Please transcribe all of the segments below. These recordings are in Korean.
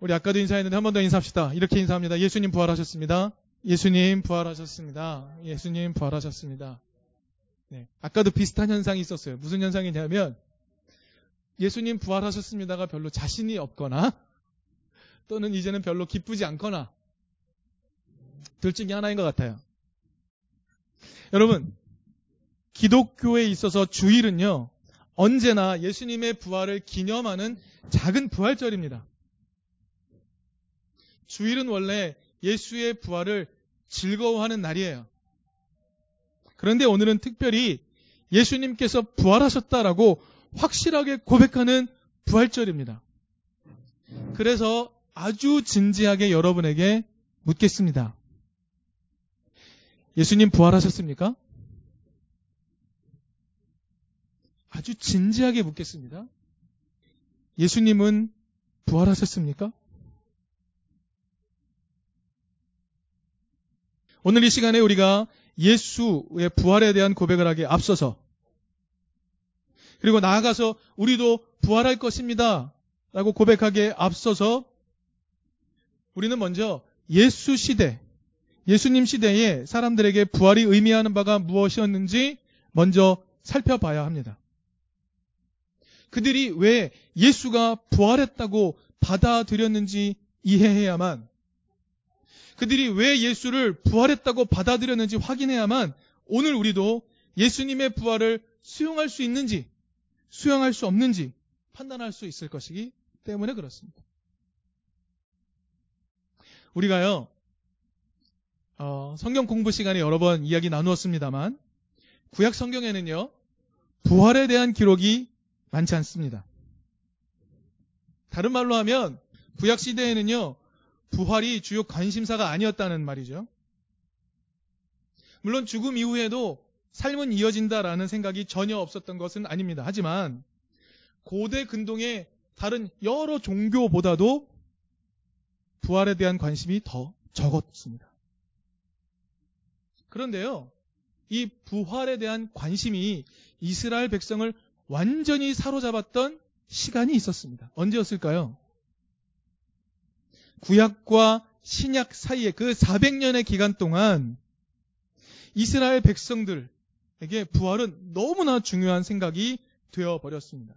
우리 아까도 인사했는데 한 번 더 인사합시다. 이렇게 인사합니다. 예수님 부활하셨습니다. 예수님 부활하셨습니다. 예수님 부활하셨습니다. 네. 아까도 비슷한 현상이 있었어요. 무슨 현상이냐면 예수님 부활하셨습니다가 별로 자신이 없거나 또는 이제는 별로 기쁘지 않거나 둘 중에 하나인 것 같아요. 여러분, 기독교에 있어서 주일은요, 언제나 예수님의 부활을 기념하는 작은 부활절입니다. 주일은 원래 예수의 부활을 즐거워하는 날이에요. 그런데 오늘은 특별히 예수님께서 부활하셨다라고 확실하게 고백하는 부활절입니다. 그래서 아주 진지하게 여러분에게 묻겠습니다. 예수님 부활하셨습니까? 아주 진지하게 묻겠습니다. 예수님은 부활하셨습니까? 오늘 이 시간에 우리가 예수의 부활에 대한 고백을 하기에 앞서서, 그리고 나아가서 우리도 부활할 것입니다 라고 고백하기에 앞서서, 우리는 먼저 예수 시대, 예수님 시대에 사람들에게 부활이 의미하는 바가 무엇이었는지 먼저 살펴봐야 합니다. 그들이 왜 예수가 부활했다고 받아들였는지 이해해야만, 그들이 왜 예수를 부활했다고 받아들였는지 확인해야만 오늘 우리도 예수님의 부활을 수용할 수 있는지 수용할 수 없는지 판단할 수 있을 것이기 때문에 그렇습니다. 우리가요, 성경 공부 시간에 여러 번 이야기 나누었습니다만 구약 성경에는요 부활에 대한 기록이 많지 않습니다. 다른 말로 하면 구약 시대에는요 부활이 주요 관심사가 아니었다는 말이죠. 물론 죽음 이후에도 삶은 이어진다라는 생각이 전혀 없었던 것은 아닙니다. 하지만 고대 근동의 다른 여러 종교보다도 부활에 대한 관심이 더 적었습니다. 그런데요, 이 부활에 대한 관심이 이스라엘 백성을 완전히 사로잡았던 시간이 있었습니다. 언제였을까요? 구약과 신약 사이의 그 400년의 기간 동안 이스라엘 백성들에게 부활은 너무나 중요한 생각이 되어버렸습니다.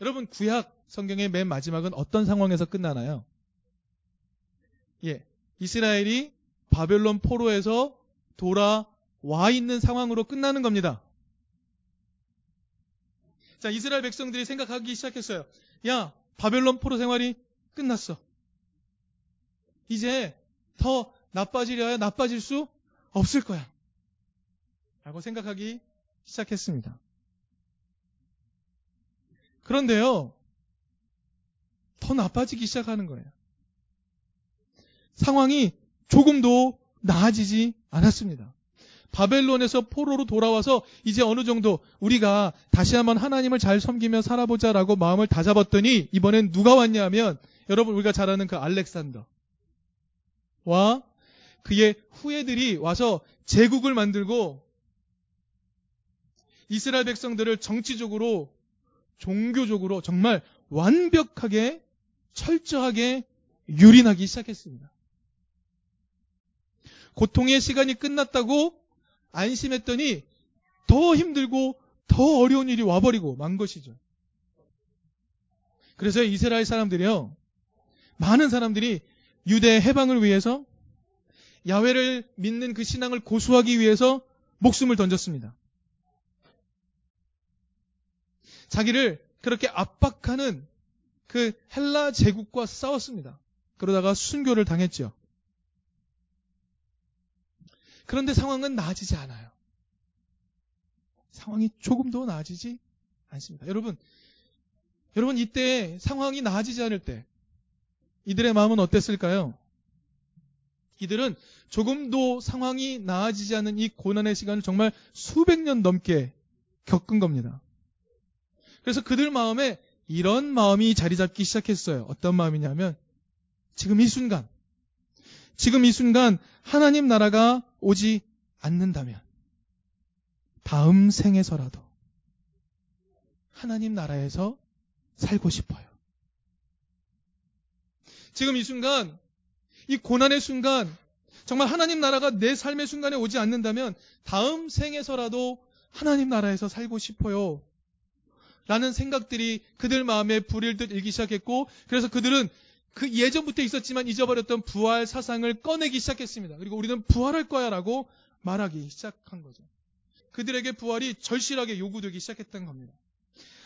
여러분, 구약 성경의 맨 마지막은 어떤 상황에서 끝나나요? 이스라엘이 바벨론 포로에서 돌아와 있는 상황으로 끝나는 겁니다. 자, 이스라엘 백성들이 생각하기 시작했어요. 야, 바벨론 포로 생활이 끝났어. 이제 더 나빠지려야 나빠질 수 없을 거야 라고 생각하기 시작했습니다. 그런데요, 더 나빠지기 시작하는 거예요. 상황이 조금도 나아지지 않았습니다. 바벨론에서 포로로 돌아와서 이제 어느 정도 우리가 다시 한번 하나님을 잘 섬기며 살아보자라고 마음을 다잡았더니 이번엔 누가 왔냐 하면 여러분, 우리가 잘 아는 그 알렉산더와 그의 후예들이 와서 제국을 만들고 이스라엘 백성들을 정치적으로, 종교적으로 정말 완벽하게, 철저하게 유린하기 시작했습니다. 고통의 시간이 끝났다고 안심했더니 더 힘들고 더 어려운 일이 와버리고 만 것이죠. 그래서 이스라엘 사람들이요, 많은 사람들이 유대 해방을 위해서, 야훼를 믿는 그 신앙을 고수하기 위해서 목숨을 던졌습니다. 자기를 그렇게 압박하는 그 헬라 제국과 싸웠습니다. 그러다가 순교를 당했죠. 그런데 상황은 나아지지 않아요. 상황이 조금도 나아지지 않습니다. 여러분, 이때 상황이 나아지지 않을 때 이들의 마음은 어땠을까요? 이들은 조금도 상황이 나아지지 않은 이 고난의 시간을 정말 수백 년 넘게 겪은 겁니다. 그래서 그들 마음에 이런 마음이 자리 잡기 시작했어요. 어떤 마음이냐면 지금 이 순간 하나님 나라가 오지 않는다면 다음 생에서라도 하나님 나라에서 살고 싶어요. 지금 이 순간, 이 고난의 순간, 정말 하나님 나라가 내 삶의 순간에 오지 않는다면 다음 생에서라도 하나님 나라에서 살고 싶어요. 라는 생각들이 그들 마음에 불을 일기 시작했고, 그래서 그들은 그 예전부터 있었지만 잊어버렸던 부활 사상을 꺼내기 시작했습니다. 그리고 우리는 부활할 거야 라고 말하기 시작한 거죠. 그들에게 부활이 절실하게 요구되기 시작했던 겁니다.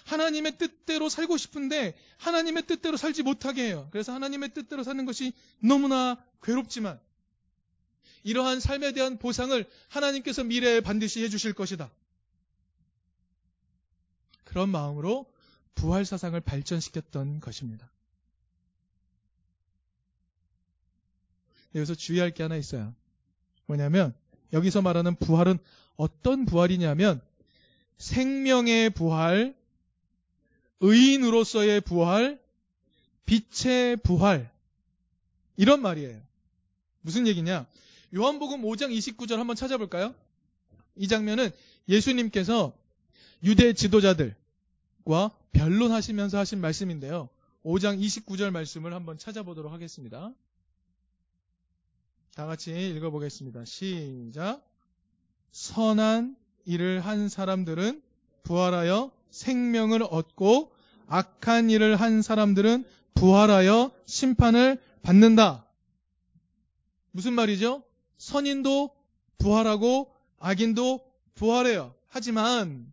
하나님의 뜻대로 살고 싶은데 하나님의 뜻대로 살지 못하게 해요. 그래서 하나님의 뜻대로 사는 것이 너무나 괴롭지만 이러한 삶에 대한 보상을 하나님께서 미래에 반드시 해주실 것이다. 그런 마음으로 부활 사상을 발전시켰던 것입니다. 여기서 주의할 게 하나 있어요. 뭐냐면 여기서 말하는 부활은 어떤 부활이냐면 생명의 부활, 의인으로서의 부활, 빛의 부활 이런 말이에요. 무슨 얘기냐? 요한복음 5장 29절 한번 찾아볼까요? 이 장면은 예수님께서 유대 지도자들과 변론하시면서 하신 말씀인데요. 5장 29절 말씀을 한번 찾아보도록 하겠습니다. 다 같이 읽어보겠습니다. 시작. 선한 일을 한 사람들은 부활하여 생명을 얻고 악한 일을 한 사람들은 부활하여 심판을 받는다. 무슨 말이죠? 선인도 부활하고 악인도 부활해요. 하지만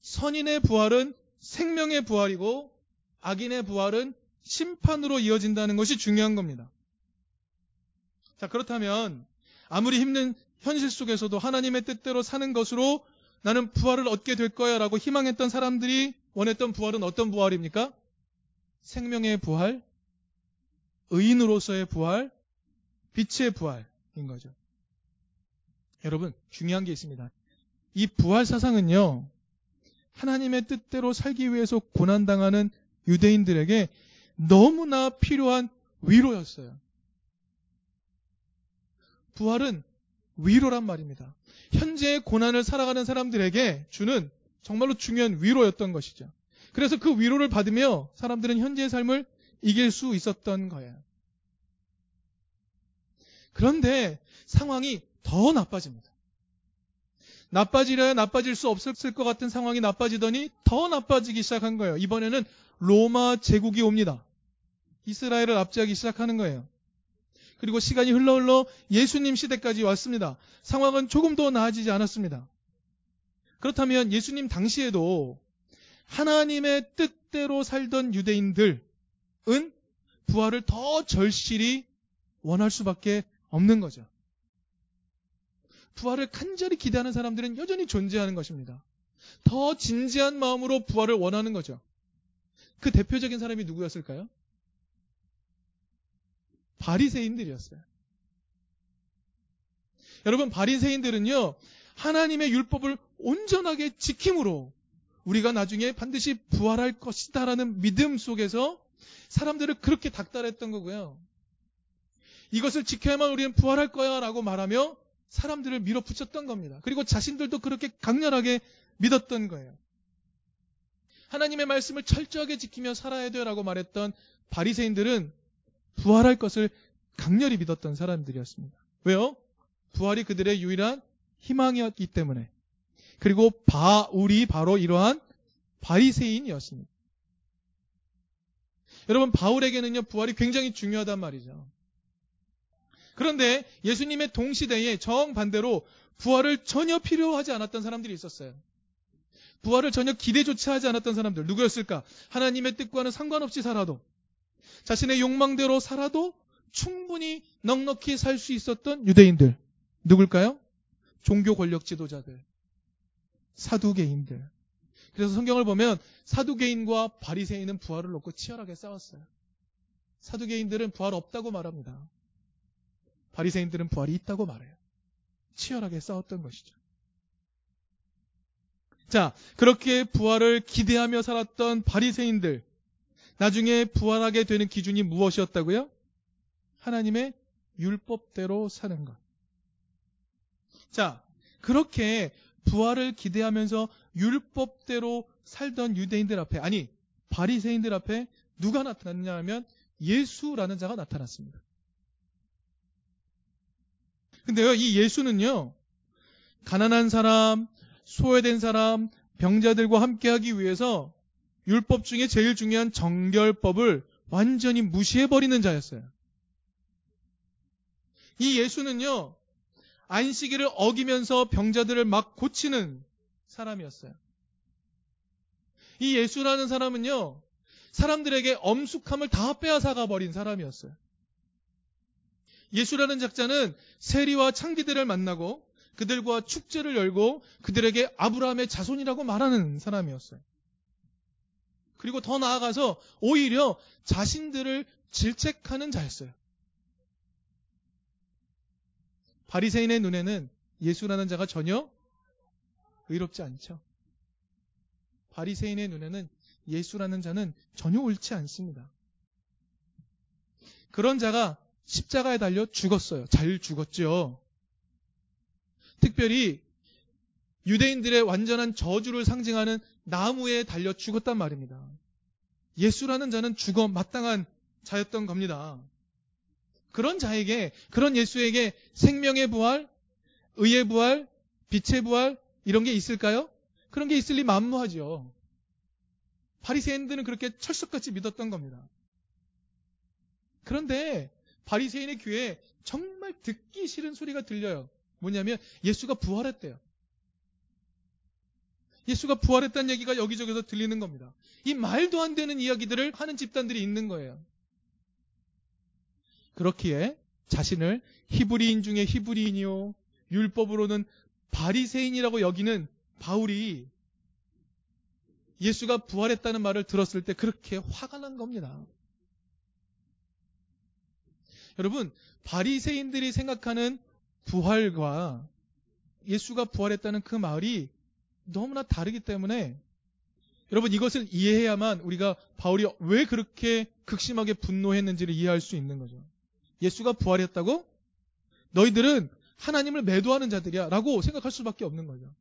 선인의 부활은 생명의 부활이고 악인의 부활은 심판으로 이어진다는 것이 중요한 겁니다. 자, 그렇다면 아무리 힘든 현실 속에서도 하나님의 뜻대로 사는 것으로 나는 부활을 얻게 될 거야 라고 희망했던 사람들이 원했던 부활은 어떤 부활입니까? 생명의 부활, 의인으로서의 부활, 빛의 부활인 거죠. 여러분, 중요한 게 있습니다. 이 부활 사상은요, 하나님의 뜻대로 살기 위해서 고난당하는 유대인들에게 너무나 필요한 위로였어요. 부활은 위로란 말입니다. 현재의 고난을 살아가는 사람들에게 주는 정말로 중요한 위로였던 것이죠. 그래서 그 위로를 받으며 사람들은 현재의 삶을 이길 수 있었던 거예요. 그런데 상황이 더 나빠집니다. 나빠지려야 나빠질 수 없었을 것 같은 상황이 나빠지더니 더 나빠지기 시작한 거예요. 이번에는 로마 제국이 옵니다. 이스라엘을 압제하기 시작하는 거예요. 그리고 시간이 흘러 예수님 시대까지 왔습니다. 상황은 조금 더 나아지지 않았습니다. 그렇다면 예수님 당시에도 하나님의 뜻대로 살던 유대인들은 부활을 더 절실히 원할 수밖에 없는 거죠. 부활을 간절히 기대하는 사람들은 여전히 존재하는 것입니다. 더 진지한 마음으로 부활을 원하는 거죠. 그 대표적인 사람이 누구였을까요? 바리새인들이었어요. 여러분, 바리새인들은요, 하나님의 율법을 온전하게 지킴으로 우리가 나중에 반드시 부활할 것이다 라는 믿음 속에서 사람들을 그렇게 닥달했던 거고요. 이것을 지켜야만 우리는 부활할 거야 라고 말하며 사람들을 밀어붙였던 겁니다. 그리고 자신들도 그렇게 강렬하게 믿었던 거예요. 하나님의 말씀을 철저하게 지키며 살아야 돼요 라고 말했던 바리새인들은 부활할 것을 강렬히 믿었던 사람들이었습니다. 왜요? 부활이 그들의 유일한 희망이었기 때문에. 그리고 바울이 바로 이러한 바리새인이었습니다. 여러분, 바울에게는요, 부활이 굉장히 중요하단 말이죠. 그런데 예수님의 동시대에 정반대로 부활을 전혀 필요하지 않았던 사람들이 있었어요. 부활을 전혀 기대조차 하지 않았던 사람들, 누구였을까? 하나님의 뜻과는 상관없이 살아도, 자신의 욕망대로 살아도 충분히 넉넉히 살 수 있었던 유대인들. 누굴까요? 종교 권력 지도자들, 사두개인들. 그래서 성경을 보면 사두개인과 바리새인은 부활을 놓고 치열하게 싸웠어요. 사두개인들은 부활 없다고 말합니다. 바리새인들은 부활이 있다고 말해요. 치열하게 싸웠던 것이죠. 자, 그렇게 부활을 기대하며 살았던 바리새인들, 나중에 부활하게 되는 기준이 무엇이었다고요? 하나님의 율법대로 사는 것. 자, 그렇게 부활을 기대하면서 율법대로 살던 유대인들 앞에, 아니 바리새인들 앞에 누가 나타났냐 하면 예수라는 자가 나타났습니다. 근데요, 이 예수는요, 가난한 사람, 소외된 사람, 병자들과 함께하기 위해서 율법 중에 제일 중요한 정결법을 완전히 무시해버리는 자였어요. 이 예수는요, 안식일을 어기면서 병자들을 막 고치는 사람이었어요. 이 예수라는 사람은요, 사람들에게 엄숙함을 다 빼앗아가버린 사람이었어요. 예수라는 작자는 세리와 창기들을 만나고 그들과 축제를 열고 그들에게 아브라함의 자손이라고 말하는 사람이었어요. 그리고 더 나아가서 오히려 자신들을 질책하는 자였어요. 바리새인의 눈에는 예수라는 자가 전혀 의롭지 않죠. 바리새인의 눈에는 예수라는 자는 전혀 옳지 않습니다. 그런 자가 십자가에 달려 죽었어요. 잘 죽었죠. 특별히 유대인들의 완전한 저주를 상징하는 나무에 달려 죽었단 말입니다. 예수라는 자는 죽어 마땅한 자였던 겁니다. 그런 자에게, 그런 예수에게 생명의 부활, 의의 부활, 빛의 부활 이런 게 있을까요? 그런 게 있을 리 만무하죠. 바리새인들은 그렇게 철석같이 믿었던 겁니다. 그런데 바리새인의 귀에 정말 듣기 싫은 소리가 들려요. 뭐냐면 예수가 부활했대요. 예수가 부활했다는 얘기가 여기저기서 들리는 겁니다. 이 말도 안 되는 이야기들을 하는 집단들이 있는 거예요. 그렇기에 자신을 히브리인 중에 히브리인이요, 율법으로는 바리새인이라고 여기는 바울이 예수가 부활했다는 말을 들었을 때 그렇게 화가 난 겁니다. 여러분, 바리새인들이 생각하는 부활과 예수가 부활했다는 그 말이 너무나 다르기 때문에 여러분 이것을 이해해야만 우리가 바울이 왜 그렇게 극심하게 분노했는지를 이해할 수 있는 거죠. 예수가 부활했다고? 너희들은 하나님을 매도하는 자들이야 라고 생각할 수밖에 없는 거죠.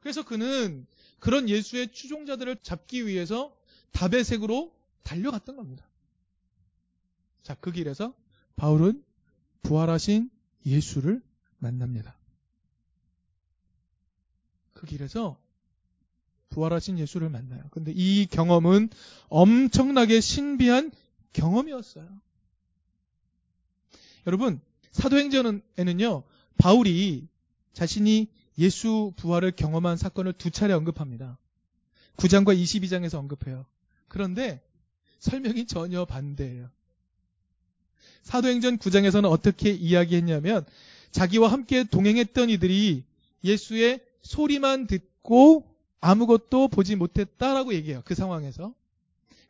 그래서 그는 그런 예수의 추종자들을 잡기 위해서 다베섹으로 달려갔던 겁니다. 자, 그 길에서 바울은 부활하신 예수를 만납니다. 그 길에서 부활하신 예수를 만나요. 근데 이 경험은 엄청나게 신비한 경험이었어요. 여러분, 사도행전에는요, 바울이 자신이 예수 부활을 경험한 사건을 두 차례 언급합니다. 9장과 22장에서 언급해요. 그런데 설명이 전혀 반대예요. 사도행전 9장에서는 어떻게 이야기했냐면 자기와 함께 동행했던 이들이 예수의 소리만 듣고 아무것도 보지 못했다라고 얘기해요. 그 상황에서.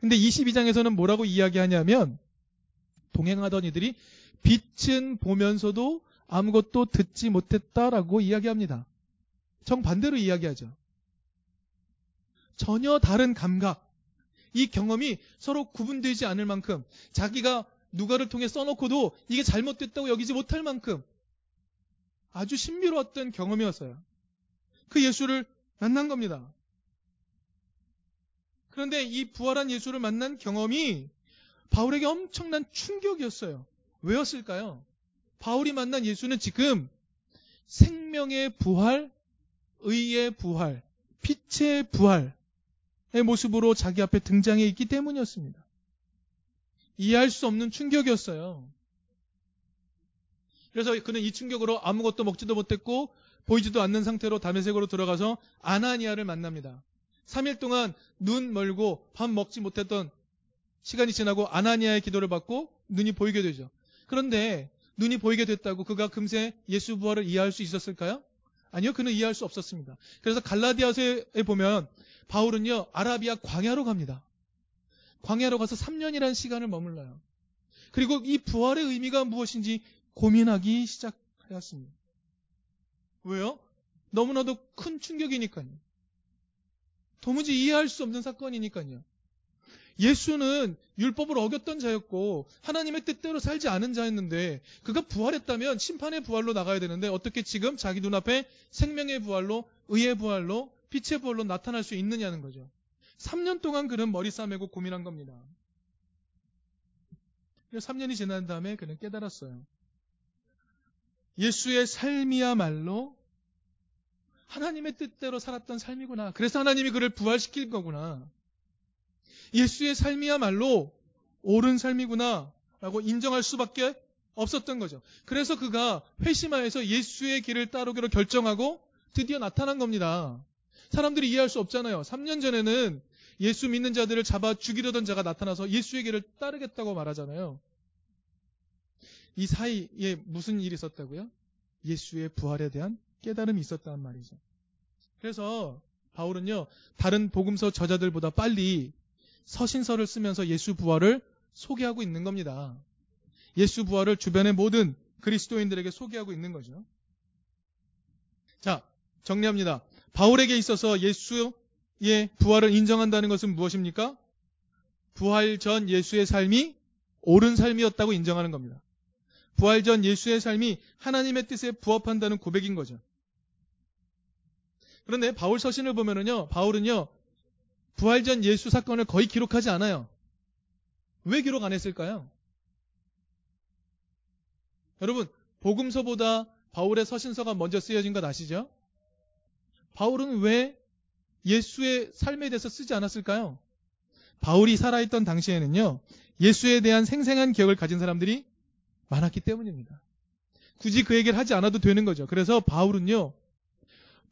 근데 22장에서는 뭐라고 이야기하냐면 동행하던 이들이 빛은 보면서도 아무것도 듣지 못했다라고 이야기합니다. 정반대로 이야기하죠. 전혀 다른 감각. 이 경험이 서로 구분되지 않을 만큼 자기가 누가를 통해 써놓고도 이게 잘못됐다고 여기지 못할 만큼 아주 신비로웠던 경험이었어요. 그 예수를 만난 겁니다. 그런데 이 부활한 예수를 만난 경험이 바울에게 엄청난 충격이었어요. 왜였을까요? 바울이 만난 예수는 지금 생명의 부활, 의의 부활, 빛의 부활의 모습으로 자기 앞에 등장해 있기 때문이었습니다. 이해할 수 없는 충격이었어요. 그래서 그는 이 충격으로 아무것도 먹지도 못했고 보이지도 않는 상태로 다메섹으로 들어가서 아나니아를 만납니다. 3일 동안 눈 멀고 밥 먹지 못했던 시간이 지나고 아나니아의 기도를 받고 눈이 보이게 되죠. 그런데 눈이 보이게 됐다고 그가 금세 예수 부활을 이해할 수 있었을까요? 아니요, 그는 이해할 수 없었습니다. 그래서 갈라디아서에 보면 바울은요, 아라비아 광야로 갑니다. 광야로 가서 3년이라는 시간을 머물러요. 그리고 이 부활의 의미가 무엇인지 고민하기 시작하였습니다. 왜요? 너무나도 큰 충격이니까요. 도무지 이해할 수 없는 사건이니까요. 예수는 율법을 어겼던 자였고 하나님의 뜻대로 살지 않은 자였는데 그가 부활했다면 심판의 부활로 나가야 되는데 어떻게 지금 자기 눈앞에 생명의 부활로, 의의 부활로, 빛의 부활로 나타날 수 있느냐는 거죠. 3년 동안 그는 머리 싸매고 고민한 겁니다. 3년이 지난 다음에 그는 깨달았어요. 예수의 삶이야말로 하나님의 뜻대로 살았던 삶이구나. 그래서 하나님이 그를 부활시킬 거구나. 예수의 삶이야말로 옳은 삶이구나 라고 인정할 수밖에 없었던 거죠. 그래서 그가 회심하여서 예수의 길을 따르기로 결정하고 드디어 나타난 겁니다. 사람들이 이해할 수 없잖아요. 3년 전에는 예수 믿는 자들을 잡아 죽이려던 자가 나타나서 예수의 길을 따르겠다고 말하잖아요. 이 사이에 무슨 일이 있었다고요? 예수의 부활에 대한 깨달음이 있었단 말이죠. 그래서 바울은요, 다른 복음서 저자들보다 빨리 서신서를 쓰면서 예수 부활을 소개하고 있는 겁니다. 예수 부활을 주변의 모든 그리스도인들에게 소개하고 있는 거죠. 자, 정리합니다. 바울에게 있어서 예수의 부활을 인정한다는 것은 무엇입니까? 부활 전 예수의 삶이 옳은 삶이었다고 인정하는 겁니다. 부활 전 예수의 삶이 하나님의 뜻에 부합한다는 고백인 거죠. 그런데 바울 서신을 보면은요, 바울은요, 부활 전 예수 사건을 거의 기록하지 않아요. 왜 기록 안 했을까요? 여러분, 복음서보다 바울의 서신서가 먼저 쓰여진 것 아시죠? 바울은 왜 예수의 삶에 대해서 쓰지 않았을까요? 바울이 살아있던 당시에는요, 예수에 대한 생생한 기억을 가진 사람들이 많았기 때문입니다. 굳이 그 얘기를 하지 않아도 되는 거죠. 그래서 바울은요,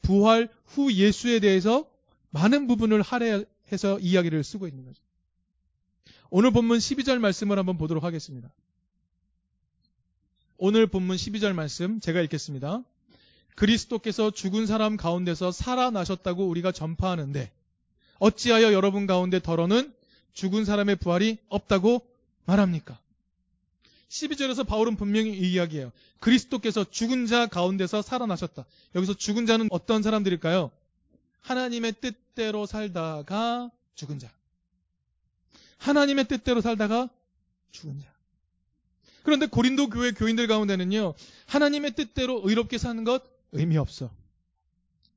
부활 후 예수에 대해서 많은 부분을 할애해서 이야기를 쓰고 있는 거죠. 오늘 본문 12절 말씀을 한번 보도록 하겠습니다. 오늘 본문 12절 말씀 제가 읽겠습니다. 그리스도께서 죽은 사람 가운데서 살아나셨다고 우리가 전파하는데 어찌하여 여러분 가운데 더러는 죽은 사람의 부활이 없다고 말합니까? 12절에서 바울은 분명히 이 이야기예요. 그리스도께서 죽은 자 가운데서 살아나셨다. 여기서 죽은 자는 어떤 사람들일까요? 하나님의 뜻대로 살다가 죽은 자. 하나님의 뜻대로 살다가 죽은 자. 그런데 고린도 교회 교인들 가운데는요, 하나님의 뜻대로 의롭게 사는 것 의미 없어.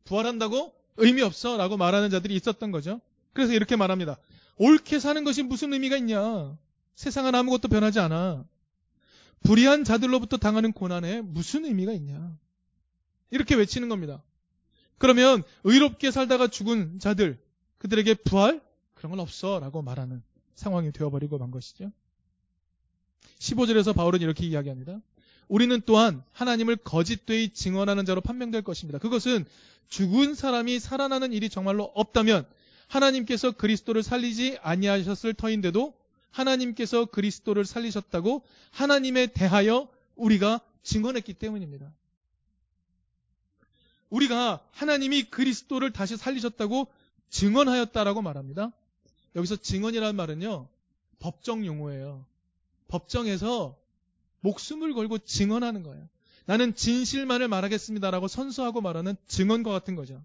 부활한다고 의미 없어 라고 말하는 자들이 있었던 거죠. 그래서 이렇게 말합니다. 옳게 사는 것이 무슨 의미가 있냐. 세상은 아무것도 변하지 않아. 불의한 자들로부터 당하는 고난에 무슨 의미가 있냐. 이렇게 외치는 겁니다. 그러면 의롭게 살다가 죽은 자들, 그들에게 부활? 그런 건 없어 라고 말하는 상황이 되어버리고 만 것이죠. 15절에서 바울은 이렇게 이야기합니다. 우리는 또한 하나님을 거짓되이 증언하는 자로 판명될 것입니다. 그것은 죽은 사람이 살아나는 일이 정말로 없다면 하나님께서 그리스도를 살리지 아니하셨을 터인데도 하나님께서 그리스도를 살리셨다고 하나님에 대하여 우리가 증언했기 때문입니다. 우리가 하나님이 그리스도를 다시 살리셨다고 증언하였다라고 말합니다. 여기서 증언이라는 말은요, 법정 용어예요. 법정에서 목숨을 걸고 증언하는 거예요. 나는 진실만을 말하겠습니다라고 선서하고 말하는 증언과 같은 거죠.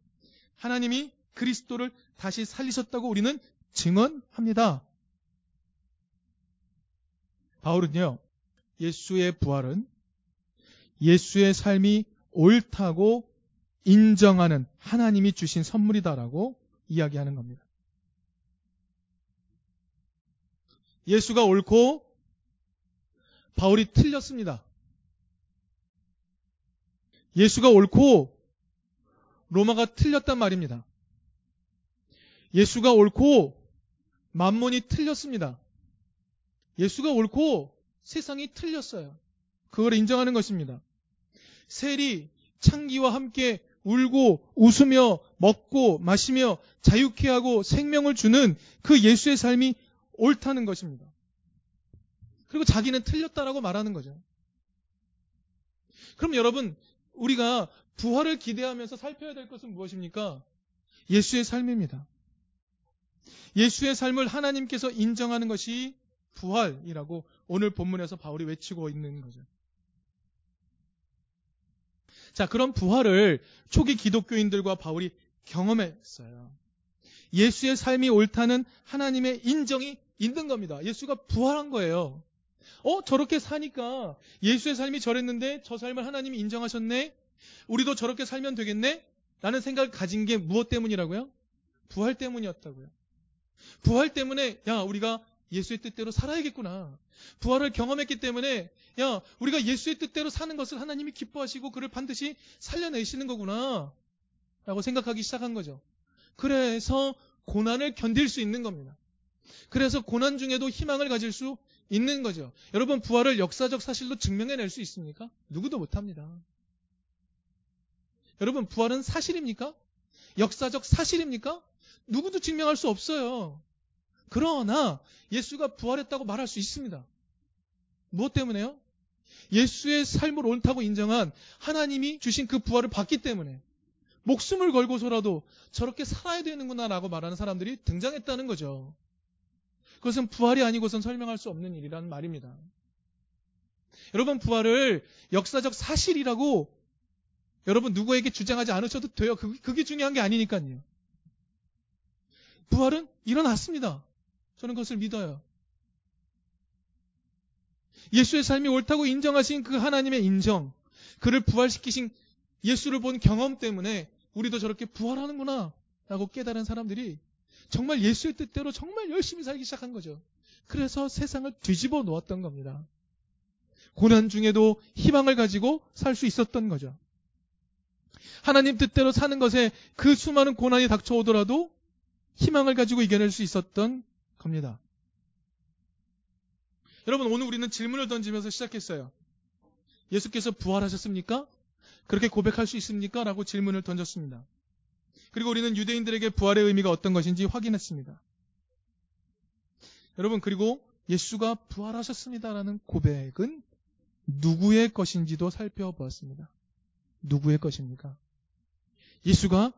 하나님이 그리스도를 다시 살리셨다고 우리는 증언합니다. 바울은요, 예수의 부활은 예수의 삶이 옳다고 인정하는 하나님이 주신 선물이다라고 이야기하는 겁니다. 예수가 옳고 바울이 틀렸습니다. 예수가 옳고 로마가 틀렸단 말입니다. 예수가 옳고 만문이 틀렸습니다. 예수가 옳고 세상이 틀렸어요. 그걸 인정하는 것입니다. 세리, 창기와 함께 울고 웃으며 먹고 마시며 자유케 하고 생명을 주는 그 예수의 삶이 옳다는 것입니다. 그리고 자기는 틀렸다라고 말하는 거죠. 그럼 여러분, 우리가 부활을 기대하면서 살펴야 될 것은 무엇입니까? 예수의 삶입니다. 예수의 삶을 하나님께서 인정하는 것이 부활이라고 오늘 본문에서 바울이 외치고 있는 거죠. 자, 그런 부활을 초기 기독교인들과 바울이 경험했어요. 예수의 삶이 옳다는 하나님의 인정이 있는 겁니다. 예수가 부활한 거예요. 저렇게 사니까 예수의 삶이 저랬는데 저 삶을 하나님이 인정하셨네. 우리도 저렇게 살면 되겠네. 라는 생각을 가진 게 무엇 때문이라고요? 부활 때문이었다고요. 부활 때문에 야, 우리가 예수의 뜻대로 살아야겠구나. 부활을 경험했기 때문에 야, 우리가 예수의 뜻대로 사는 것을 하나님이 기뻐하시고 그를 반드시 살려내시는 거구나 라고 생각하기 시작한 거죠. 그래서 고난을 견딜 수 있는 겁니다. 그래서 고난 중에도 희망을 가질 수 있는 거죠. 여러분, 부활을 역사적 사실로 증명해낼 수 있습니까? 누구도 못합니다. 여러분, 부활은 사실입니까? 역사적 사실입니까? 누구도 증명할 수 없어요. 그러나 예수가 부활했다고 말할 수 있습니다. 무엇 때문에요? 예수의 삶을 옳다고 인정한 하나님이 주신 그 부활을 받기 때문에 목숨을 걸고서라도 저렇게 살아야 되는구나 라고 말하는 사람들이 등장했다는 거죠. 그것은 부활이 아니고선 설명할 수 없는 일이라는 말입니다. 여러분, 부활을 역사적 사실이라고 여러분 누구에게 주장하지 않으셔도 돼요. 그게 중요한 게 아니니까요. 부활은 일어났습니다. 저는 그것을 믿어요. 예수의 삶이 옳다고 인정하신 그 하나님의 인정, 그를 부활시키신 예수를 본 경험 때문에 우리도 저렇게 부활하는구나 라고 깨달은 사람들이 정말 예수의 뜻대로 정말 열심히 살기 시작한 거죠. 그래서 세상을 뒤집어 놓았던 겁니다. 고난 중에도 희망을 가지고 살 수 있었던 거죠. 하나님 뜻대로 사는 것에 그 수많은 고난이 닥쳐오더라도 희망을 가지고 이겨낼 수 있었던 겁니다. 여러분, 오늘 우리는 질문을 던지면서 시작했어요. 예수께서 부활하셨습니까? 그렇게 고백할 수 있습니까? 라고 질문을 던졌습니다. 그리고 우리는 유대인들에게 부활의 의미가 어떤 것인지 확인했습니다. 여러분, 그리고 예수가 부활하셨습니다라는 고백은 누구의 것인지도 살펴보았습니다. 누구의 것입니까? 예수가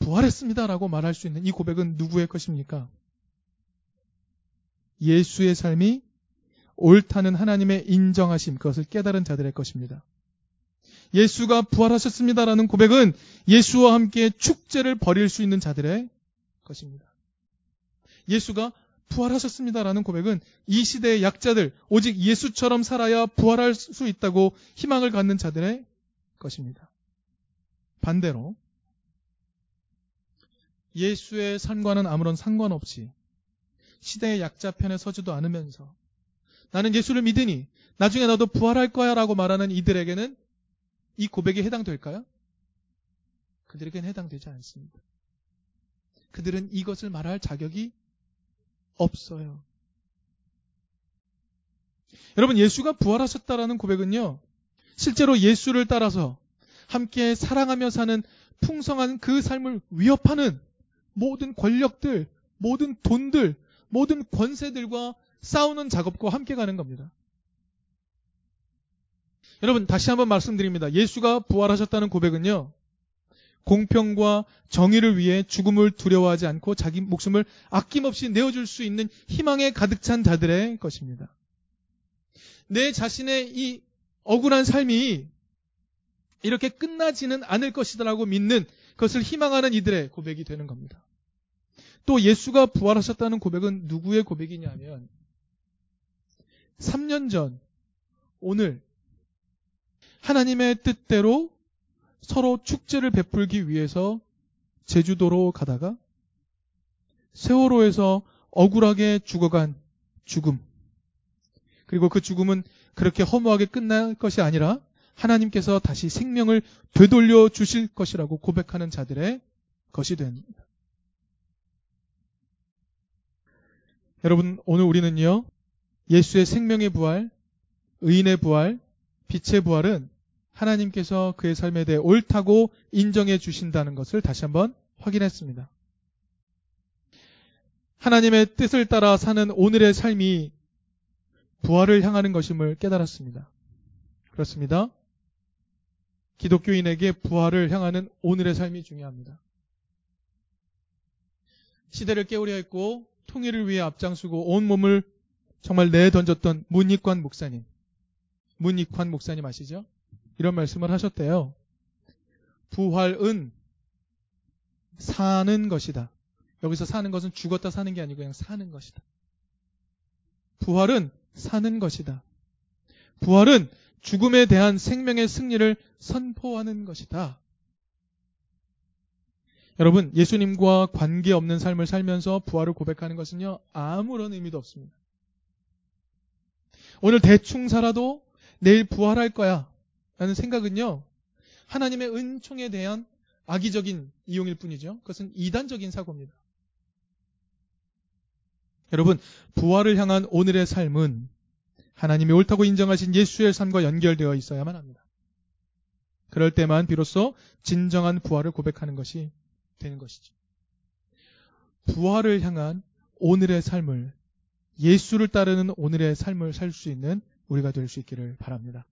부활했습니다라고 말할 수 있는 이 고백은 누구의 것입니까? 예수의 삶이 옳다는 하나님의 인정하심, 그것을 깨달은 자들의 것입니다. 예수가 부활하셨습니다라는 고백은 예수와 함께 축제를 벌일 수 있는 자들의 것입니다. 예수가 부활하셨습니다라는 고백은 이 시대의 약자들, 오직 예수처럼 살아야 부활할 수 있다고 희망을 갖는 자들의 것입니다. 반대로 예수의 삶과는 아무런 상관없이 시대의 약자 편에 서지도 않으면서 나는 예수를 믿으니 나중에 나도 부활할 거야 라고 말하는 이들에게는 이 고백에 해당될까요? 그들에게는 해당되지 않습니다. 그들은 이것을 말할 자격이 없어요. 여러분, 예수가 부활하셨다라는 고백은요, 실제로 예수를 따라서 함께 사랑하며 사는 풍성한 그 삶을 위협하는 모든 권력들, 모든 돈들, 모든 권세들과 싸우는 작업과 함께 가는 겁니다. 여러분, 다시 한번 말씀드립니다. 예수가 부활하셨다는 고백은요, 공평과 정의를 위해 죽음을 두려워하지 않고 자기 목숨을 아낌없이 내어줄 수 있는 희망에 가득 찬 자들의 것입니다. 내 자신의 이 억울한 삶이 이렇게 끝나지는 않을 것이라고 믿는, 그것을 희망하는 이들의 고백이 되는 겁니다. 또 예수가 부활하셨다는 고백은 누구의 고백이냐면 3년 전 오늘 하나님의 뜻대로 서로 축제를 베풀기 위해서 제주도로 가다가 세월호에서 억울하게 죽어간 죽음, 그리고 그 죽음은 그렇게 허무하게 끝날 것이 아니라 하나님께서 다시 생명을 되돌려 주실 것이라고 고백하는 자들의 것이 됩니다. 여러분, 오늘 우리는요, 예수의 생명의 부활, 의인의 부활, 빛의 부활은 하나님께서 그의 삶에 대해 옳다고 인정해 주신다는 것을 다시 한번 확인했습니다. 하나님의 뜻을 따라 사는 오늘의 삶이 부활을 향하는 것임을 깨달았습니다. 그렇습니다. 기독교인에게 부활을 향하는 오늘의 삶이 중요합니다. 시대를 깨우려 했고 통일을 위해 앞장서고 온몸을 정말 내던졌던 문익환 목사님 아시죠? 이런 말씀을 하셨대요. 부활은 사는 것이다. 여기서 사는 것은 죽었다 사는 게 아니고 그냥 사는 것이다. 부활은 사는 것이다. 부활은 죽음에 대한 생명의 승리를 선포하는 것이다. 여러분, 예수님과 관계없는 삶을 살면서 부활을 고백하는 것은요, 아무런 의미도 없습니다. 오늘 대충 살아도 내일 부활할 거야 라는 생각은요, 하나님의 은총에 대한 악의적인 이용일 뿐이죠. 그것은 이단적인 사고입니다. 여러분, 부활을 향한 오늘의 삶은 하나님이 옳다고 인정하신 예수의 삶과 연결되어 있어야만 합니다. 그럴 때만 비로소 진정한 부활을 고백하는 것이 되는 것이죠. 부활을 향한 오늘의 삶을, 예수를 따르는 오늘의 삶을 살 수 있는 우리가 될 수 있기를 바랍니다.